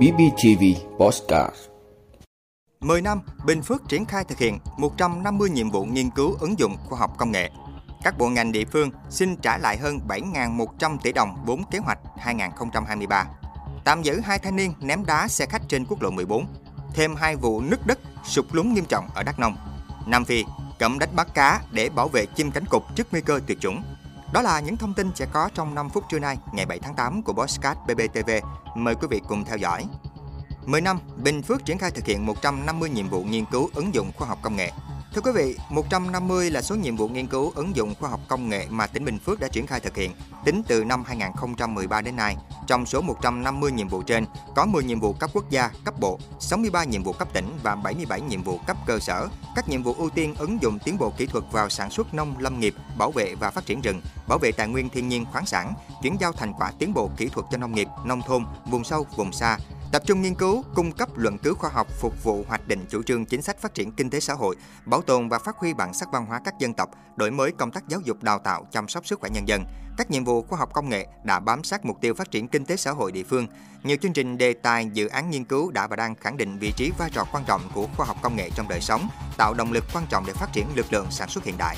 BBTV Podcast. 10 năm, Bình Phước triển khai thực hiện 150 nhiệm vụ nghiên cứu ứng dụng khoa học công nghệ. Các bộ ngành địa phương xin trả lại hơn 7.100 tỷ đồng vốn kế hoạch 2023. Tạm giữ 2 thanh niên ném đá xe khách trên quốc lộ 14. Thêm 2 vụ nứt đất, sụt lún nghiêm trọng ở Đắk Nông. Nam Phi cấm đánh bắt cá để bảo vệ chim cánh cụt trước nguy cơ tuyệt chủng. Đó là những thông tin sẽ có trong 5 phút trưa nay, ngày 7 tháng 8 của podcast BBTV. Mời quý vị cùng theo dõi. 10 năm, Bình Phước triển khai thực hiện 150 nhiệm vụ nghiên cứu ứng dụng khoa học công nghệ. Thưa quý vị, 150 là số nhiệm vụ nghiên cứu ứng dụng khoa học công nghệ mà tỉnh Bình Phước đã triển khai thực hiện tính từ năm 2013 đến nay. Trong số 150 nhiệm vụ trên, có 10 nhiệm vụ cấp quốc gia, cấp bộ, 63 nhiệm vụ cấp tỉnh và 77 nhiệm vụ cấp cơ sở. Các nhiệm vụ ưu tiên ứng dụng tiến bộ kỹ thuật vào sản xuất nông lâm nghiệp, bảo vệ và phát triển rừng, bảo vệ tài nguyên thiên nhiên khoáng sản, chuyển giao thành quả tiến bộ kỹ thuật cho nông nghiệp, nông thôn, vùng sâu, vùng xa. Tập trung nghiên cứu, cung cấp luận cứu khoa học phục vụ hoạch định chủ trương chính sách phát triển kinh tế xã hội, bảo tồn và phát huy bản sắc văn hóa các dân tộc, đổi mới công tác giáo dục đào tạo, chăm sóc sức khỏe nhân dân. Các nhiệm vụ khoa học công nghệ đã bám sát mục tiêu phát triển kinh tế xã hội địa phương. Nhiều chương trình, đề tài, dự án nghiên cứu đã và đang khẳng định vị trí, vai trò quan trọng của khoa học công nghệ trong đời sống, tạo động lực quan trọng để phát triển lực lượng sản xuất hiện đại.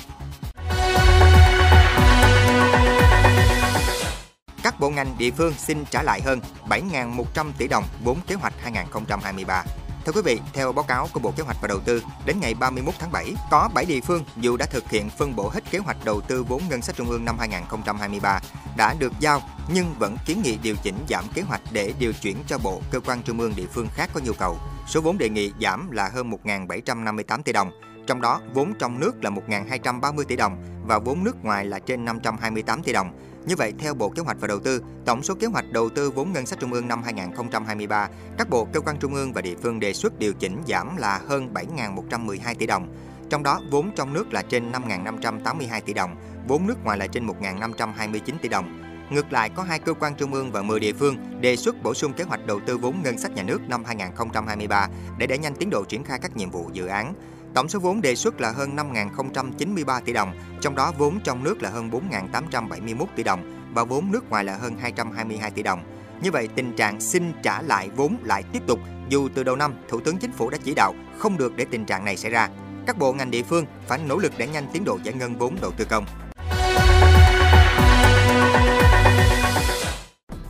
Các bộ ngành địa phương xin trả lại hơn 7.100 tỷ đồng vốn kế hoạch 2023. Thưa quý vị, theo báo cáo của Bộ Kế hoạch và Đầu tư, đến ngày 31 tháng 7, có 7 địa phương dù đã thực hiện phân bổ hết kế hoạch đầu tư vốn ngân sách trung ương năm 2023 đã được giao nhưng vẫn kiến nghị điều chỉnh giảm kế hoạch để điều chuyển cho bộ, cơ quan trung ương, địa phương khác có nhu cầu. Số vốn đề nghị giảm là hơn 1.758 tỷ đồng. Trong đó, vốn trong nước là 1.230 tỷ đồng và vốn nước ngoài là trên 528 tỷ đồng. Như vậy, theo Bộ Kế hoạch và Đầu tư, tổng số kế hoạch đầu tư vốn ngân sách trung ương năm 2023, các bộ, cơ quan trung ương và địa phương đề xuất điều chỉnh giảm là hơn 7.112 tỷ đồng. Trong đó, vốn trong nước là trên 5.582 tỷ đồng, vốn nước ngoài là trên 1.529 tỷ đồng. Ngược lại, có 2 cơ quan trung ương và 10 địa phương đề xuất bổ sung kế hoạch đầu tư vốn ngân sách nhà nước năm 2023 để đẩy nhanh tiến độ triển khai các nhiệm vụ dự án. Tổng số vốn đề xuất là hơn 5.093 tỷ đồng, trong đó vốn trong nước là hơn 4.871 tỷ đồng và vốn nước ngoài là hơn 222 tỷ đồng. Như vậy, tình trạng xin trả lại vốn lại tiếp tục, dù từ đầu năm, Thủ tướng Chính phủ đã chỉ đạo không được để tình trạng này xảy ra. Các bộ ngành địa phương phải nỗ lực đẩy nhanh tiến độ giải ngân vốn đầu tư công.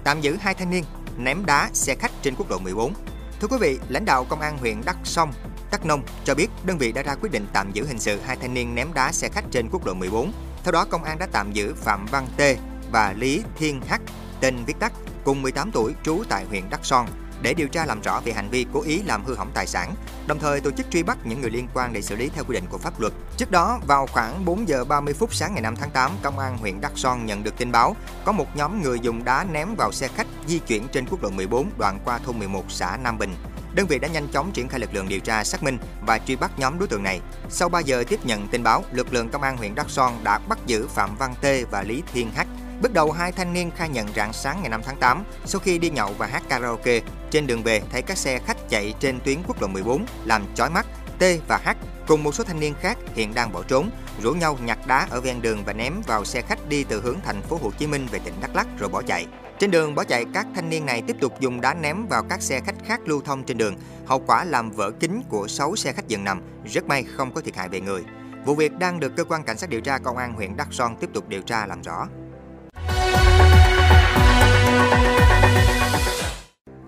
Tạm giữ 2 thanh niên ném đá xe khách trên quốc lộ 14. Thưa quý vị, lãnh đạo công an huyện Đắk Nông cho biết đơn vị đã ra quyết định tạm giữ hình sự 2 thanh niên ném đá xe khách trên quốc lộ 14. Theo đó, công an đã tạm giữ Phạm Văn T và Lý Thiên H, tên viết tắt, cùng 18 tuổi, trú tại huyện Đắk Sơn, để điều tra làm rõ về hành vi cố ý làm hư hỏng tài sản, đồng thời tổ chức truy bắt những người liên quan để xử lý theo quy định của pháp luật. Trước đó, vào khoảng 4 giờ 30 phút sáng ngày 5 tháng 8, công an huyện Đắk Sơn nhận được tin báo có một nhóm người dùng đá ném vào xe khách di chuyển trên quốc lộ 14 đoạn qua thôn 11 xã Nam Bình. Đơn vị đã nhanh chóng triển khai lực lượng điều tra, xác minh và truy bắt nhóm đối tượng này. Sau 3 giờ tiếp nhận tin báo, lực lượng công an huyện Đắk Sơn đã bắt giữ Phạm Văn T và Lý Thiên H. Bước đầu, 2 thanh niên khai nhận rạng sáng ngày 5 tháng 8, sau khi đi nhậu và hát karaoke, trên đường về thấy các xe khách chạy trên tuyến quốc lộ 14 làm chói mắt, T và H cùng một số thanh niên khác hiện đang bỏ trốn, rủ nhau nhặt đá ở ven đường và ném vào xe khách đi từ hướng thành phố Hồ Chí Minh về tỉnh Đắk Lắk rồi bỏ chạy. Trên đường bỏ chạy, các thanh niên này tiếp tục dùng đá ném vào các xe khách khác lưu thông trên đường. Hậu quả làm vỡ kính của 6 xe khách dừng nằm, rất may không có thiệt hại về người. Vụ việc đang được cơ quan cảnh sát điều tra công an huyện Đắk Sơn tiếp tục điều tra làm rõ.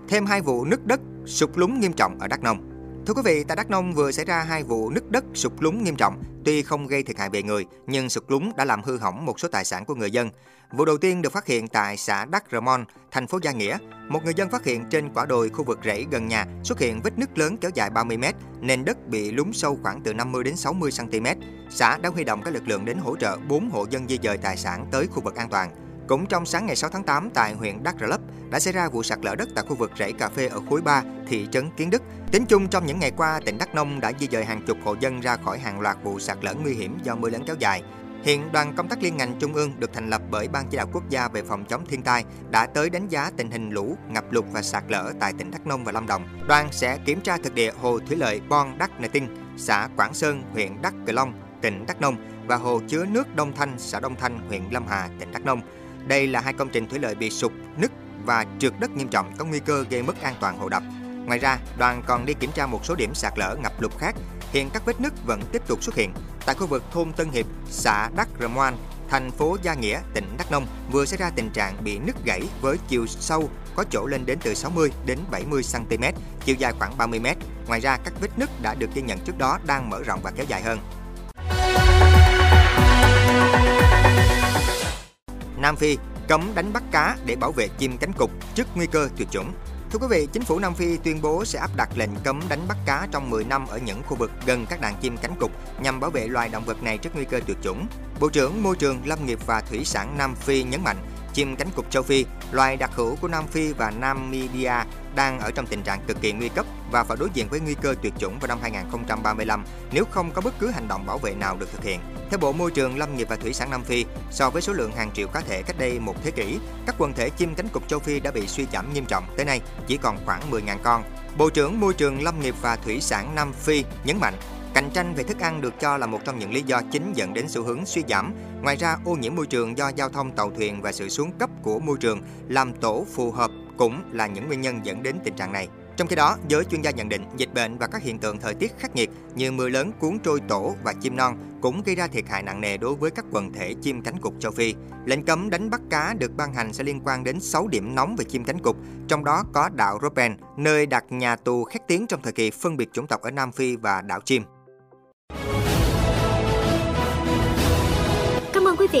Thêm 2 vụ nứt đất, sụt lún nghiêm trọng ở Đắk Nông. Thưa quý vị, tại Đắk Nông vừa xảy ra 2 vụ nứt đất, sụt lún nghiêm trọng, tuy không gây thiệt hại về người nhưng sụt lún đã làm hư hỏng một số tài sản của người dân. Vụ đầu tiên được phát hiện tại xã Đắk R'Moan, thành phố Gia Nghĩa. Một người dân phát hiện trên quả đồi khu vực rẫy gần nhà xuất hiện vết nứt lớn kéo dài 30 m, nền đất bị lún sâu khoảng từ 50 đến 60 cm. Xã đã huy động các lực lượng đến hỗ trợ 4 hộ dân di dời tài sản tới khu vực an toàn. Cũng trong sáng ngày 6 tháng 8 tại huyện Đắk Rơ Lấp đã xảy ra vụ sạt lở đất tại khu vực rẫy cà phê ở khối 3, thị trấn Kiến Đức. Tính chung trong những ngày qua, tỉnh Đắk Nông đã di dời hàng chục hộ dân ra khỏi hàng loạt vụ sạt lở nguy hiểm do mưa lớn kéo dài. Hiện đoàn công tác liên ngành trung ương được thành lập bởi Ban Chỉ đạo Quốc gia về phòng chống thiên tai đã tới đánh giá tình hình lũ, ngập lụt và sạt lở tại tỉnh Đắk Nông và Lâm Đồng. Đoàn sẽ kiểm tra thực địa hồ thủy lợi Bon Đắk Nê Tinh, xã Quảng Sơn, huyện Đắk Krông, tỉnh Đắk Nông và hồ chứa nước Đông Thanh, xã Đông Thanh, huyện Lâm Hà, tỉnh Đắk Nông. Đây là 2 công trình thủy lợi bị sụp, nứt và trượt đất nghiêm trọng có nguy cơ gây mất an toàn hồ đập. Ngoài ra, đoàn còn đi kiểm tra một số điểm sạt lở ngập lụt khác. Hiện các vết nứt vẫn tiếp tục xuất hiện tại khu vực thôn Tân Hiệp, xã Đắk R'Moan, thành phố Gia Nghĩa, tỉnh Đắk Nông vừa xảy ra tình trạng bị nứt gãy với chiều sâu có chỗ lên đến từ 60 đến 70 cm, chiều dài khoảng 30 m. Ngoài ra, các vết nứt đã được ghi nhận trước đó đang mở rộng và kéo dài hơn. Nam Phi cấm đánh bắt cá để bảo vệ chim cánh cụt trước nguy cơ tuyệt chủng. Thưa quý vị, chính phủ Nam Phi tuyên bố sẽ áp đặt lệnh cấm đánh bắt cá trong 10 năm ở những khu vực gần các đàn chim cánh cụt nhằm bảo vệ loài động vật này trước nguy cơ tuyệt chủng. Bộ trưởng Môi trường, Lâm nghiệp và Thủy sản Nam Phi nhấn mạnh, chim cánh cụt châu Phi, loài đặc hữu của Nam Phi và Namibia, đang ở trong tình trạng cực kỳ nguy cấp và phải đối diện với nguy cơ tuyệt chủng vào năm 2035 nếu không có bất cứ hành động bảo vệ nào được thực hiện. Theo Bộ Môi trường, Lâm nghiệp và Thủy sản Nam Phi, so với số lượng hàng triệu cá thể cách đây một thế kỷ, các quần thể chim cánh cụt châu Phi đã bị suy giảm nghiêm trọng, tới nay chỉ còn khoảng 10.000 con. Bộ trưởng Môi trường, Lâm nghiệp và Thủy sản Nam Phi nhấn mạnh, cạnh tranh về thức ăn được cho là một trong những lý do chính dẫn đến xu hướng suy giảm. Ngoài ra, ô nhiễm môi trường do giao thông tàu thuyền và sự xuống cấp của môi trường làm tổ phù hợp cũng là những nguyên nhân dẫn đến tình trạng này. Trong khi đó, giới chuyên gia nhận định dịch bệnh và các hiện tượng thời tiết khắc nghiệt như mưa lớn cuốn trôi tổ và chim non cũng gây ra thiệt hại nặng nề đối với các quần thể chim cánh cụt châu Phi. Lệnh cấm đánh bắt cá được ban hành sẽ liên quan đến 6 điểm nóng về chim cánh cụt, trong đó có đảo Robben, nơi đặt nhà tù khét tiếng trong thời kỳ phân biệt chủng tộc ở Nam Phi và đảo chim. Quý